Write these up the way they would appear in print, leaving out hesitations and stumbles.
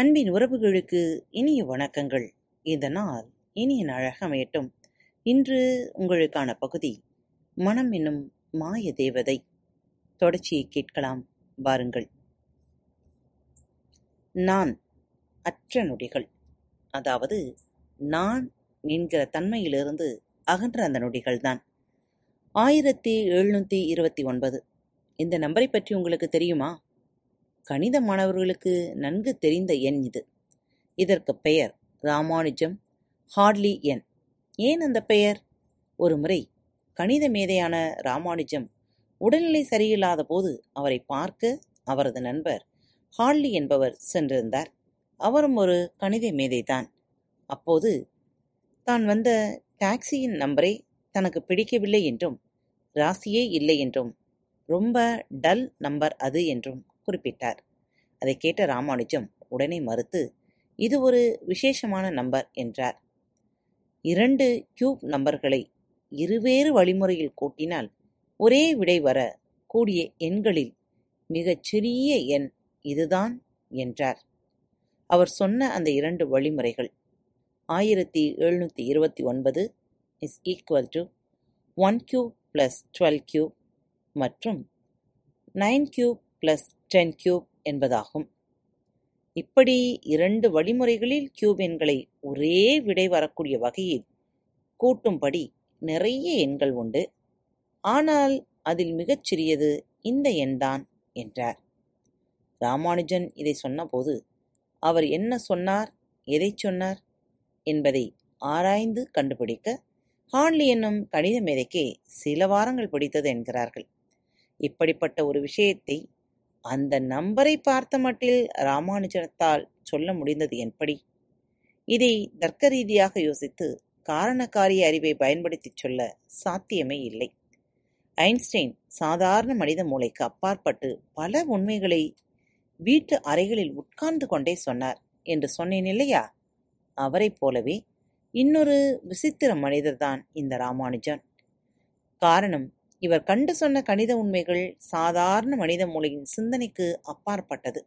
அன்பின் உறவுகளுக்கு இனிய வணக்கங்கள். இதனால் இனிய நாளாகமேட்டும். இன்று உங்களுக்கான பகுதி மனம் என்னும் மாய தேவதை. தொடர்ச்சியை கேட்கலாம் வாருங்கள். நான் அற்ற நொடிகள், அதாவது நான் என்கிற தன்மையிலிருந்து அகன்ற அந்த நொடிகள்தான் 1729. இந்த நம்பரை பற்றி உங்களுக்கு தெரியுமா? கணித மாணவர்களுக்கு நன்கு தெரிந்த எண் இது. இதற்கு பெயர் ராமானுஜம், ஹார்ட்லி எண். ஏன் அந்த பெயர்? ஒரு முறை கணித மேதையான ராமானுஜம் உடல்நிலை சரியில்லாத போது அவரை பார்க்க அவரது நண்பர் ஹார்ட்லி என்பவர் சென்றிருந்தார். அவரும் ஒரு கணித மேதைதான். அப்போது தான் வந்த டாக்ஸியின் நம்பரை தனக்கு பிடிக்கவில்லை என்றும், ராசியே இல்லை என்றும், ரொம்ப டல் நம்பர் அது என்றும் குறிப்பிட்டார். அதை கேட்ட ராமானுஜம் உடனே மறுத்து, இது ஒரு விசேஷமான நம்பர் என்றார். 2 கியூப் நம்பர்களை இருவேறு வழிமுறையில் கூட்டினால் ஒரே விடை வர கூடிய எண்களில் மிகச்சிறிய எண் இதுதான் என்றார். அவர் சொன்ன அந்த 2 வழிமுறைகள் 1729 = 1³ + 12³ மற்றும் 9³ + 10³ என்பதாகும். இப்படி 2 வழிமுறைகளில் கியூப் எண்களை ஒரே விடை வரக்கூடிய வகையில் கூட்டும்படி நிறைய எண்கள் உண்டு. ஆனால் அதில் மிகச்சிறியது இந்த எண்தான் என்றார். ராமானுஜன் இதை சொன்னபோது அவர் என்ன சொன்னார், எதை சொன்னார் என்பதை ஆராய்ந்து கண்டுபிடிக்க ஹார்ட்லி என்னும் கணித மேதைக்கே சில வாரங்கள் பிடித்தது என்கிறார்கள். இப்படிப்பட்ட ஒரு விஷயத்தை அந்த நம்பரை பார்த்த மட்டில் ராமானுஜனத்தால் சொல்ல முடிந்தது என்படி? இதை தர்க்க ரீதியாக யோசித்து காரணக்காரிய அறிவை பயன்படுத்தி சொல்ல சாத்தியமே இல்லை. ஐன்ஸ்டைன் சாதாரண மனித மூளைக்கு அப்பாற்பட்டு பல உண்மைகளை வீட்டு அறைகளில் உட்கார்ந்து கொண்டே சொன்னார் என்று சொன்னேன் இல்லையா? அவரை போலவே இன்னொரு விசித்திர மனிதர்தான் இந்த ராமானுஜன். காரணம், இவர் கண்டு சொன்ன கணித உண்மைகள் சாதாரண மனித மூளையின் சிந்தனைக்கு அப்பாற்பட்டது.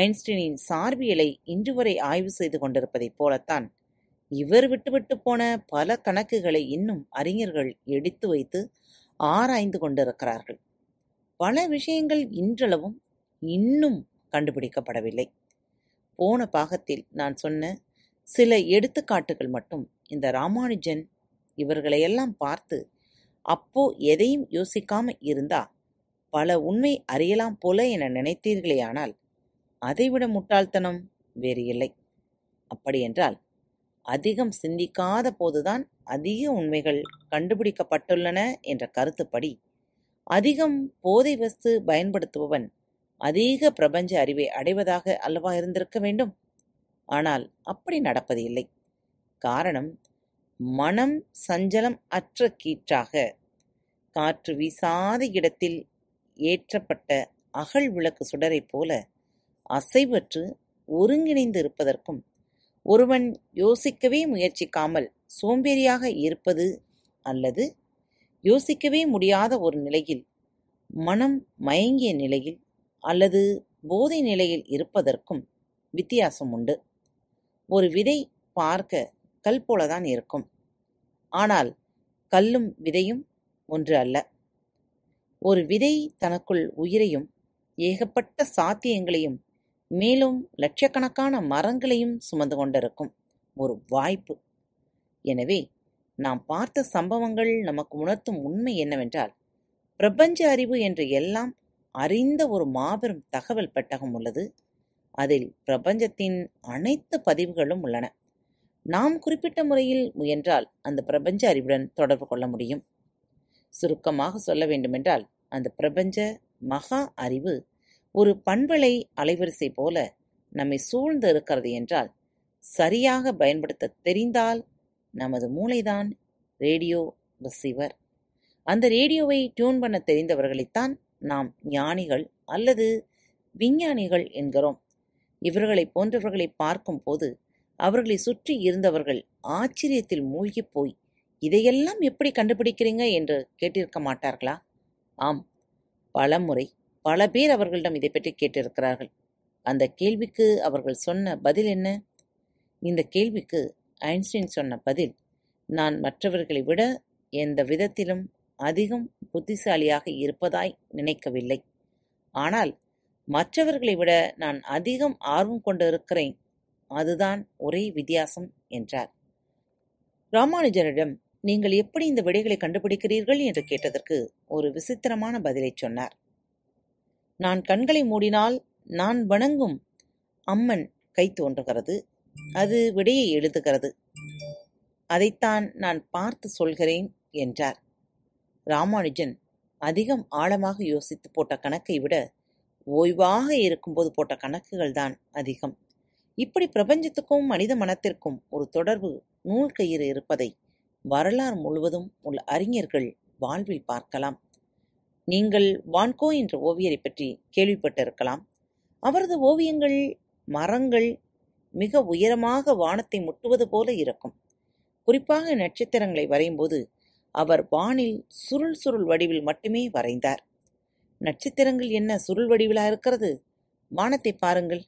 ஐன்ஸ்டீனின் சார்பியலை இன்று வரை ஆய்வு செய்து கொண்டிருப்பதைப் போலத்தான் இவர் விட்டுவிட்டு போன பல கணக்குகளை இன்னும் அறிஞர்கள் எடுத்து வைத்து ஆராய்ந்து கொண்டிருக்கிறார்கள். பல விஷயங்கள் இன்றளவும் இன்னும் கண்டுபிடிக்கப்படவில்லை. போன பாகத்தில் நான் சொன்ன சில எடுத்துக்காட்டுகள் மட்டும். இந்த ராமானுஜன் இவர்களையெல்லாம் பார்த்து அப்போ எதையும் யோசிக்காம இருந்தா பல உண்மை அறியலாம் போல என நினைத்தீர்களேயானால் அதைவிட முட்டாள்தனம் வேறு இல்லை. அப்படியென்றால் அதிகம் சிந்திக்காத போதுதான் அதிக உண்மைகள் கண்டுபிடிக்கப்பட்டுள்ளன என்ற கருத்துப்படி அதிகம் போதை வஸ்து பயன்படுத்துபவன் அதிக பிரபஞ்ச அறிவை அடைவதாக அல்லவா இருந்திருக்க வேண்டும்? ஆனால் அப்படி நடப்பது இல்லை. காரணம், மனம் சஞ்சலம் அற்ற கீற்றாக காற்று வீசாத இடத்தில் ஏற்றப்பட்ட அகல் விளக்கு சுடரை போல அசைவற்று ஒருங்கிணைந்து இருப்பதற்கும், ஒருவன் யோசிக்கவே முயற்சிக்காமல் சோம்பேறியாக இருப்பது அல்லது யோசிக்கவே முடியாத ஒரு நிலையில், மனம் மயங்கிய நிலையில் அல்லது போதை நிலையில் இருப்பதற்கும் வித்தியாசம் உண்டு. ஒரு விதை பார்க்க கல் போலதான் இருக்கும். ஆனால் கல்லும் விதையும் ஒன்று அல்ல. ஒரு விதை தனக்குள் உயிரையும் ஏகப்பட்ட சாத்தியங்களையும் மேலும் லட்சக்கணக்கான மரங்களையும் சுமந்து கொண்டிருக்கும் ஒரு வாய்ப்பு. எனவே நாம் பார்த்த சம்பவங்கள் நமக்கு உணர்த்தும் உண்மை என்னவென்றால், பிரபஞ்ச அறிவு என்று எல்லாம் அறிந்த ஒரு மாபெரும் தகவல் பெட்டகம் உள்ளது. அதில் பிரபஞ்சத்தின் அனைத்து பதிவுகளும் உள்ளன. நாம் குறிப்பிட்ட முறையில் முயன்றால் அந்த பிரபஞ்ச அறிவுடன் தொடர்பு கொள்ள முடியும். சுருக்கமாக சொல்ல வேண்டுமென்றால், அந்த பிரபஞ்ச மகா அறிவு ஒரு பண்பலை அலைவரிசை போல நம்மை சூழ்ந்து இருக்கிறது என்றால், சரியாக பயன்படுத்த தெரிந்தால் நமது மூளைதான் ரேடியோ ரிசீவர். அந்த ரேடியோவை டியூன் பண்ண தெரிந்தவர்களைத்தான் நாம் ஞானிகள் அல்லது விஞ்ஞானிகள் என்கிறோம். இவர்களை போன்றவர்களை பார்க்கும்போது அவர்களை சுற்றி இருந்தவர்கள் ஆச்சரியத்தில் மூழ்கி போய், இதையெல்லாம் எப்படி கண்டுபிடிக்கிறீங்க என்று கேட்டிருக்க மாட்டார்களா? ஆம், பல முறை பல பேர் அவர்களிடம் இதை பற்றி கேட்டிருக்கிறார்கள். அந்த கேள்விக்கு அவர்கள் சொன்ன பதில் என்ன? இந்த கேள்விக்கு ஐன்ஸ்டைன் சொன்ன பதில், நான் மற்றவர்களை விட எந்த விதத்திலும் அதிகம் புத்திசாலியாக இருப்பதாய் நினைக்கவில்லை. ஆனால் மற்றவர்களை விட நான் அதிகம் ஆர்வம் கொண்டிருக்கிறேன். அதுதான் ஒரே வித்தியாசம் என்றார். ராமானுஜனிடம் நீங்கள் எப்படி இந்த விடைகளை கண்டுபிடிக்கிறீர்கள் என்று கேட்டதற்கு ஒரு விசித்திரமான பதிலை சொன்னார். நான் கண்களை மூடினால் நான் வணங்கும் அம்மன் கை தோன்றுகிறது. அது விடையை எழுதுகிறது. அதைத்தான் நான் பார்த்து சொல்கிறேன் என்றார். ராமானுஜன் அதிகம் ஆழமாக யோசித்து போட்ட கணக்கை விட ஓய்வாக இருக்கும்போது போட்ட கணக்குகள் தான் அதிகம். இப்படி பிரபஞ்சத்துக்கும் மனித மனத்திற்கும் ஒரு தொடர்பு நூல்கயிறு இருப்பதை வரலாறு முழுவதும் உள்ள அறிஞர்கள் வாழ்வில் பார்க்கலாம். நீங்கள் வான் கோ என்ற ஓவியரை பற்றி கேள்விப்பட்டிருக்கலாம். அவரது ஓவியங்கள் மரங்கள் மிக உயரமாக வானத்தை முட்டுவது போல இருக்கும். குறிப்பாக நட்சத்திரங்களை வரையும்போது அவர் வானில் சுருள் சுருள் வடிவில் மட்டுமே வரைந்தார். நட்சத்திரங்கள் என்ன சுருள் வடிவிலா இருக்கிறது? வானத்தை பாருங்கள்,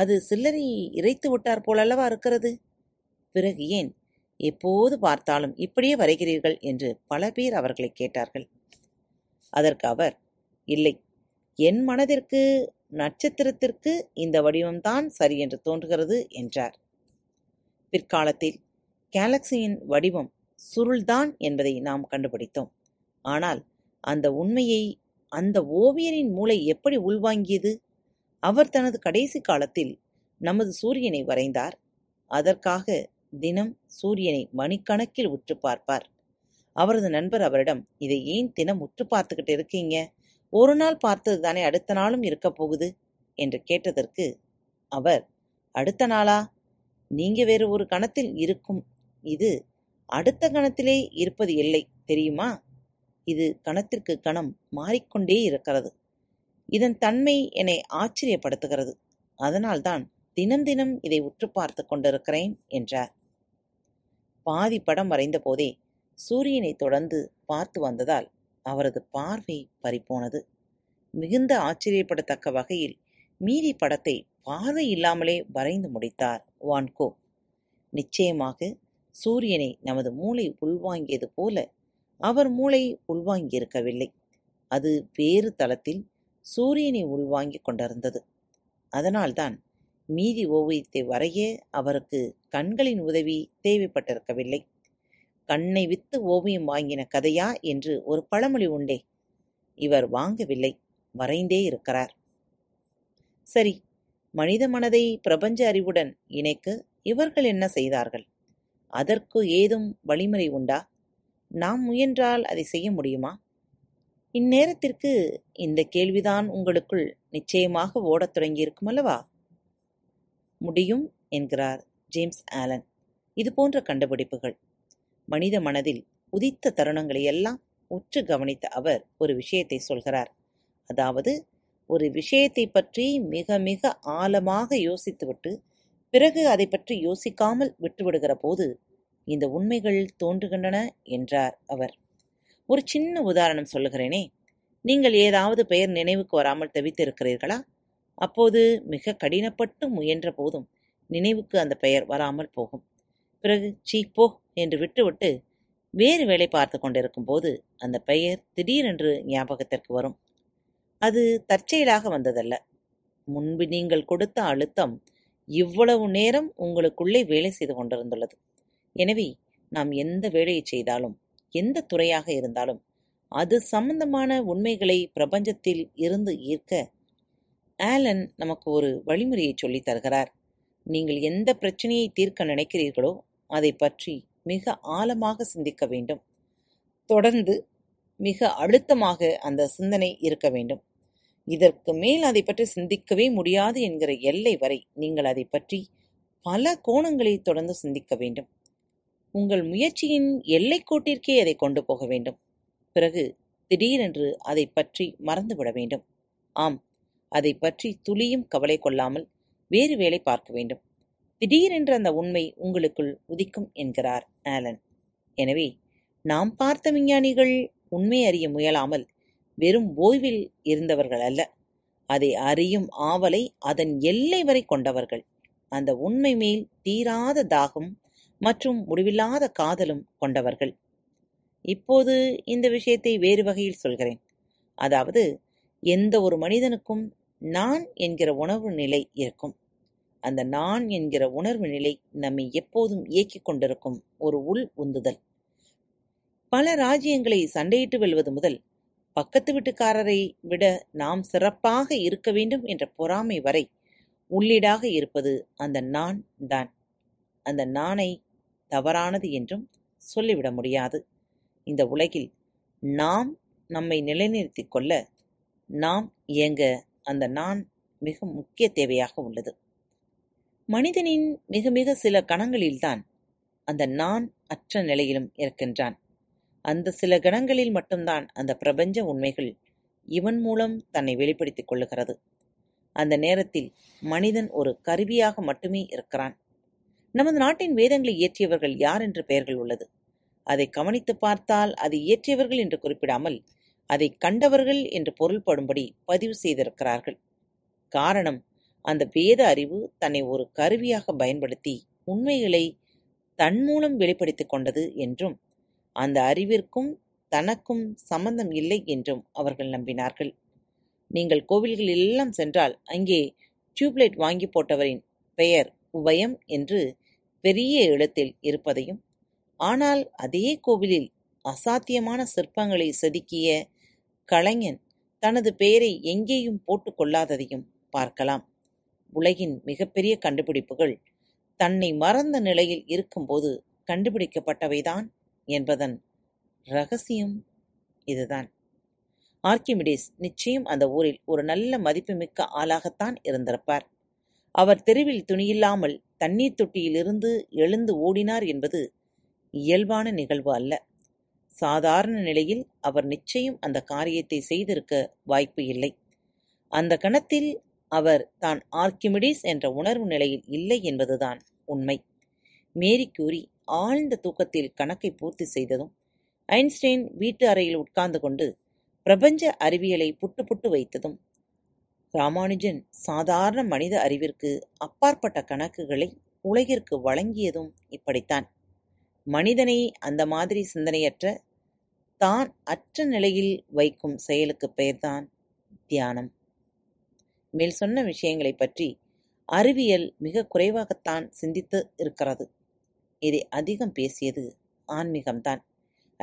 அது சில்லறை இறைத்து விட்டார் போலல்லவா இருக்கிறது. பிறகு ஏன் எப்போது பார்த்தாலும் இப்படியே வரைகிறீர்கள் என்று பல பேர் அவர்களை கேட்டார்கள். அதற்கு அவர், இல்லை, என் மனதிற்கு நட்சத்திரத்திற்கு இந்த வடிவம்தான் சரி என்று தோன்றுகிறது என்றார். பிற்காலத்தில் கேலக்சியின் வடிவம் சுருள்தான் என்பதை நாம் கண்டுபிடித்தோம். ஆனால் அந்த உண்மையை அந்த ஓவியரின் மூளை எப்படி உள்வாங்கியது? அவர் தனது கடைசி காலத்தில் நமது சூரியனை வரைந்தார். அதற்காக தினம் சூரியனை மணிக்கணக்கில் உற்று பார்ப்பார். அவரது நண்பர் அவரிடம், இதை ஏன் தினம் உற்று பார்த்துக்கிட்டு இருக்கீங்க? ஒரு நாள் பார்த்தது தானே அடுத்த நாளும் இருக்க போகுது என்று கேட்டதற்கு அவர், அடுத்த நாளா? நீங்க வேறு ஒரு கணத்தில் இருக்கும், இது அடுத்த கணத்திலே இருப்பது இல்லை தெரியுமா? இது கணத்திற்கு கணம் மாறிக்கொண்டே இருக்கிறது. இதன் தன்மை என்னை ஆச்சரியப்படுத்துகிறது. அதனால்தான் தினம் தினம் இதை உற்று பார்த்து கொண்டிருக்கிறேன் என்றார். பாதி படம் வரைந்த போதே சூரியனை தொடர்ந்து பார்த்து வந்ததால் அவரது பார்வை பறிபோனது. மிகுந்த ஆச்சரியப்படத்தக்க வகையில் மீதி படத்தை பார்வை இல்லாமலே வரைந்து முடித்தார் வான் கோ. நிச்சயமாக சூரியனை நமது மூளை உள்வாங்கியது போல அவர் மூளை உள்வாங்கியிருக்கவில்லை. அது வேறு தளத்தில் சூரியனை உள்வாங்கி கொண்டிருந்தது. அதனால்தான் மீதி ஓவியத்தை வரைய அவருக்கு கண்களின் உதவி தேவைப்பட்டிருக்கவில்லை. கண்ணை வித்து ஓவியம் வாங்கின கதையா என்று ஒரு பழமொழி உண்டே, இவர் வாங்கவில்லை, வரைந்தே இருக்கிறார். சரி, மனித மனதை பிரபஞ்ச அறிவுடன் இணைக்க இவர்கள் என்ன செய்தார்கள்? அதற்கு ஏதும் வழிமுறை உண்டா? நாம் முயன்றால் அதை செய்ய முடியுமா? இந்நேரத்திற்கு இந்த கேள்விதான் உங்களுக்குள் நிச்சயமாக ஓடத் தொடங்கியிருக்கும் அல்லவா? முடியும் என்கிறார் ஜேம்ஸ் ஆலன். இது போன்ற கண்டுபிடிப்புகள் மனித மனதில் உதித்த தருணங்களை எல்லாம் உற்று கவனித்த அவர் ஒரு விஷயத்தை சொல்கிறார். அதாவது, ஒரு விஷயத்தை பற்றி மிக மிக ஆழமாக யோசித்துவிட்டு பிறகு அதை பற்றி யோசிக்காமல் விட்டுவிடுகிற போது இந்த உண்மைகள் தோன்றுகின்றன என்றார் அவர். ஒரு சின்ன உதாரணம் சொல்லுகிறேனே, நீங்கள் ஏதாவது பெயர் நினைவுக்கு வராமல் தவித்து இருக்கிறீர்களா? அப்போது மிக கடினப்பட்டு முயன்ற போதும் நினைவுக்கு அந்த பெயர் வராமல் போகும். பிறகு சீ போ என்று விட்டுவிட்டு வேறு வேலை பார்த்து கொண்டிருக்கும் போது அந்த பெயர் திடீரென்று ஞாபகத்திற்கு வரும். அது தற்செயலாக வந்ததல்ல. முன்பு நீங்கள் கொடுத்த அழுத்தம் இவ்வளவு நேரம் உங்களுக்குள்ளே வேலை செய்து கொண்டிருந்துள்ளது. எனவே நாம் எந்த வேலையை செய்தாலும் எந்த துறையாக இருந்தாலும் அது சம்பந்தமான உண்மைகளை பிரபஞ்சத்தில் இருந்து ஈர்க்க ஆலன் நமக்கு ஒரு வழிமுறையை சொல்லித் தருகிறார். நீங்கள் எந்த பிரச்சனையை தீர்க்க நினைக்கிறீர்களோ அதை பற்றி மிக ஆழமாக சிந்திக்க வேண்டும். தொடர்ந்து மிக அழுத்தமாக அந்த சிந்தனை இருக்க வேண்டும். இதற்கு மேல் அதை பற்றி சிந்திக்கவே முடியாது என்கிற எல்லை வரை நீங்கள் அதை பற்றி பல கோணங்களை தொடர்ந்து சிந்திக்க வேண்டும். உங்கள் முயற்சியின் எல்லைக்கோட்டிற்கே அதை கொண்டு போக வேண்டும். பிறகு திடீரென்று அதை பற்றி மறந்துவிட வேண்டும். ஆம், அதை பற்றி துளியும் கவலை கொள்ளாமல் வேறு வேலை பார்க்க வேண்டும். திடீரென்று அந்த உண்மை உங்களுக்குள் உதிக்கும் என்கிறார் ஆலன். எனவே நாம் பார்த்த விஞ்ஞானிகள் உண்மை அறிய முயலாமல் வெறும் ஓய்வில் இருந்தவர்கள் அல்ல. அதை அறியும் ஆவலை அதன் எல்லை வரை கொண்டவர்கள். அந்த உண்மை மேல் தீராத தாகம் மற்றும் முடிவில்லாத காதலும் கொண்டவர்கள். இப்போது இந்த விஷயத்தை வேறு வகையில் சொல்கிறேன். அதாவது, எந்த ஒரு மனிதனுக்கும் நான் என்கிற உணர்வு நிலை இருக்கும். அந்த நான் என்கிற உணர்வு நிலை நம்மை எப்போதும் இயக்கிக் கொண்டிருக்கும் ஒரு உள் உந்துதல். பல ராஜ்யங்களை சண்டையிட்டு வெல்வது முதல் பக்கத்து வீட்டுக்காரரை விட நாம் சிறப்பாக இருக்க வேண்டும் என்ற பொறாமை வரை உள்ளீடாக இருப்பது அந்த நான் தான். அந்த நானை தவறானது என்றும் சொல்லிவிட முடியாது. இந்த உலகில் நாம் நம்மை நிலைநிறுத்திக் கொள்ள, நாம் இயங்க அந்த நான் மிக முக்கிய தேவையாக உள்ளது. மனிதனின் மிக மிக சில கணங்களில்தான் அந்த நான் அற்ற நிலையிலும் இருக்கின்றான். அந்த சில கணங்களில் மட்டும்தான் அந்த பிரபஞ்ச உண்மைகள் இவன் மூலம் தன்னை வெளிப்படுத்திக் கொள்ளுகிறது. அந்த நேரத்தில் மனிதன் ஒரு கருவியாக மட்டுமே இருக்கிறான். நமது நாட்டின் வேதங்களை இயற்றியவர்கள் யார் என்று பெயர்கள் உள்ளது. அதை கவனித்து பார்த்தால் அதை இயற்றியவர்கள் என்று குறிப்பிடாமல் அதை கண்டவர்கள் என்று பொருள்படும்படி பதிவு செய்திருக்கிறார்கள். காரணம், அந்த வேத அறிவு தன்னை ஒரு கருவியாக பயன்படுத்தி உண்மைகளை தன் மூலம் வெளிப்படுத்திக் கொண்டது என்றும் அந்த அறிவிற்கும் தனக்கும் சம்பந்தம் இல்லை என்றும் அவர்கள் நம்பினார்கள். நீங்கள் கோவில்கள் எல்லாம் சென்றால் அங்கே டியூப்லைட் வாங்கி போட்டவரின் பெயர் உபயம் என்று பெரிய எழுத்தில் இருப்பதையும், ஆனால் அதே கோவிலில் அசாத்தியமான சிற்பங்களை செதுக்கிய கலைஞன் தனது பெயரை எங்கேயும் போட்டுக்கொள்ளாததையும் பார்க்கலாம். உலகின் மிகப்பெரிய கண்டுபிடிப்புகள் தன்னை மறந்த நிலையில் இருக்கும்போது கண்டுபிடிக்கப்பட்டவைதான் என்பதன் இரகசியம் இதுதான். ஆர்க்கிமிடிஸ் நிச்சயம் அந்த ஊரில் ஒரு நல்ல மதிப்புமிக்க ஆளாகத்தான் இருந்திருப்பார். அவர் தெருவில் துணியில்லாமல் தண்ணீர் தொட்டியிலிருந்து எழுந்து ஓடினார் என்பது இயல்பான நிகழ்வு அல்ல. சாதாரண நிலையில் அவர் நிச்சயம் அந்த காரியத்தை செய்திருக்க வாய்ப்பு இல்லை. அந்த கணத்தில் அவர் தான் ஆர்க்கிமிடிஸ் என்ற உணர்வு நிலையில் இல்லை என்பதுதான் உண்மை. மேரி கியூரி ஆழ்ந்த தூக்கத்தில் கணக்கை பூர்த்தி செய்ததும், ஐன்ஸ்டைன் வீட்டு அறையில் உட்கார்ந்து கொண்டு பிரபஞ்ச அறிவியலை புட்டு புட்டு வைத்ததும், ராமானுஜன் சாதாரண மனித அறிவிற்கு அப்பாற்பட்ட கணக்குகளை உலகிற்கு வழங்கியதும் இப்படித்தான். மனிதனை அந்த மாதிரி சிந்தனையற்ற தான் அற்ற நிலையில் வைக்கும் செயலுக்கு பெயர்தான் தியானம். மேல் சொன்ன விஷயங்களை பற்றி அறிவியல் மிக குறைவாகத்தான் சிந்தித்து இருக்கிறது. இதை அதிகம் பேசியது ஆன்மீகம்தான்.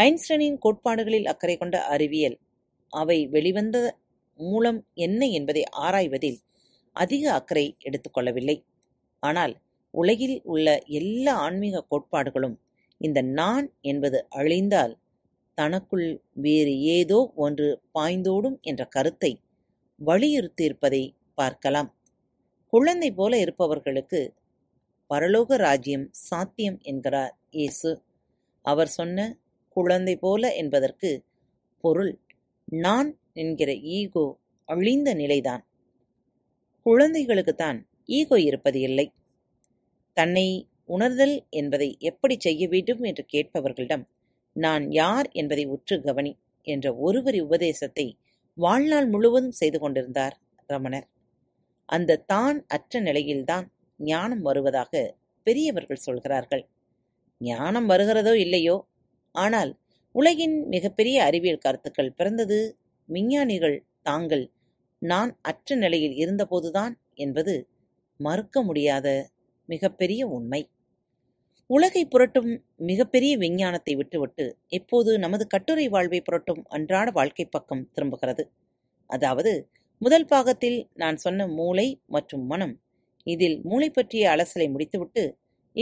ஐன்ஸ்டைனின் கோட்பாடுகளில் அக்கறை கொண்ட அறிவியல் அவை வெளிவந்த மூலம் என்ன என்பதை ஆராய்வதில் அதிக அக்கறை எடுத்துக்கொள்ளவில்லை. ஆனால் உலகில் உள்ள எல்லா ஆன்மீக கோட்பாடுகளும் இந்த நான் என்பது அழிந்தால் தனக்குள் வேறு ஏதோ ஒன்று பாய்ந்தோடும் என்ற கருத்தை வலியுறுத்தியிருப்பதை பார்க்கலாம். குழந்தை போல இருப்பவர்களுக்கு பரலோக ராஜ்யம் சாத்தியம் என்கிறார் இயேசு. அவர் சொன்ன குழந்தை போல என்பதற்கு பொருள் நான் என்கிற ஈகோ அழிந்த நிலைதான். குழந்தைகளுக்குத்தான் ஈகோ இருப்பது இல்லை. தன்னை உணர்தல் என்பதை எப்படி செய்ய வேண்டும் என்று கேட்பவர்களிடம் நான் யார் என்பதை உற்று கவனி என்ற ஒருவரி உபதேசத்தை வாழ்நாள் முழுவதும் செய்து கொண்டிருந்தார் ரமணர். அந்த தான் அற்ற நிலையில்தான் ஞானம் வருவதாக பெரியவர்கள் சொல்கிறார்கள். ஞானம் வருகிறதோ இல்லையோ, ஆனால் உலகின் மிகப்பெரிய அறிவியல் கருத்துக்கள் பிறந்தது விஞ்ஞானிகள் தாங்கள் நான் அற்ற நிலையில் இருந்தபோதுதான் என்பது மறுக்க முடியாத மிகப்பெரிய உண்மை. உலகை புரட்டும் மிகப்பெரிய விஞ்ஞானத்தை விட்டுவிட்டு இப்போது நமது கட்டுரை வாழ்வை புரட்டும் அன்றாட வாழ்க்கை பக்கம் திரும்புகிறது. அதாவது, முதல் பாகத்தில் நான் சொன்ன மூளை மற்றும் மனம், இதில் மூளை பற்றிய அலசலை முடித்துவிட்டு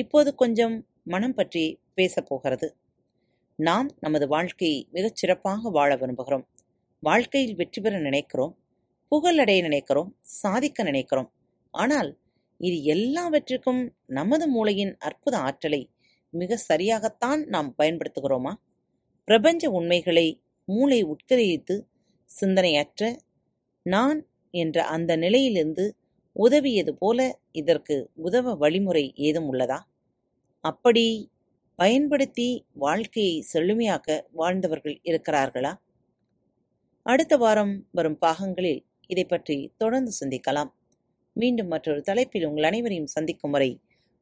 இப்போது கொஞ்சம் மனம் பற்றி பேசப்போகிறது. நாம் நமது வாழ்க்கையை மிகச் சிறப்பாக வாழ விரும்புகிறோம். வாழ்க்கையில் வெற்றி பெற நினைக்கிறோம், புகழடைய நினைக்கிறோம், சாதிக்க நினைக்கிறோம். ஆனால் இது எல்லாவற்றிற்கும் நமது மூளையின் அற்புத ஆற்றலை மிக சரியாகத்தான் நாம் பயன்படுத்துகிறோமா? பிரபஞ்ச உண்மைகளை மூளை உட்கிரகித்து சிந்தனையற்ற நான் என்ற அந்த நிலையிலிருந்து உதவியது போல இதற்கு உதவ வழிமுறை ஏதும் உள்ளதா? அப்படி பயன்படுத்தி வாழ்க்கையை செழுமையாக்க வாழ்ந்தவர்கள் இருக்கிறார்களா? அடுத்த வாரம் வரும் பாகங்களில் இதை பற்றி தொடர்ந்து சிந்திக்கலாம். மீண்டும் மற்றொரு தலைப்பில் உங்கள் அனைவரையும் சந்திக்கும் வரை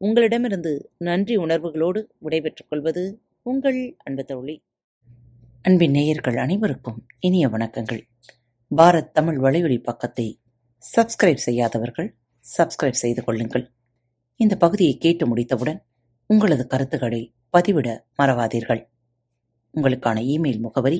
உங்களிடமிருந்து நன்றி உணர்வுகளோடு விடைபெற்றுக் கொள்வது உங்கள் அன்பு தோழி. அன்பின் நேயர்கள் அனைவருக்கும் இனிய வணக்கங்கள். பாரத் தமிழ் வலையொலி பக்கத்தை சப்ஸ்கிரைப் செய்யாதவர்கள் சப்ஸ்கிரைப் செய்து கொள்ளுங்கள். இந்த பகுதியை கேட்டு முடித்தவுடன் உங்களது கருத்துக்களை பதிவிட மறவாதீர்கள். உங்களுக்கான இமெயில் முகவரி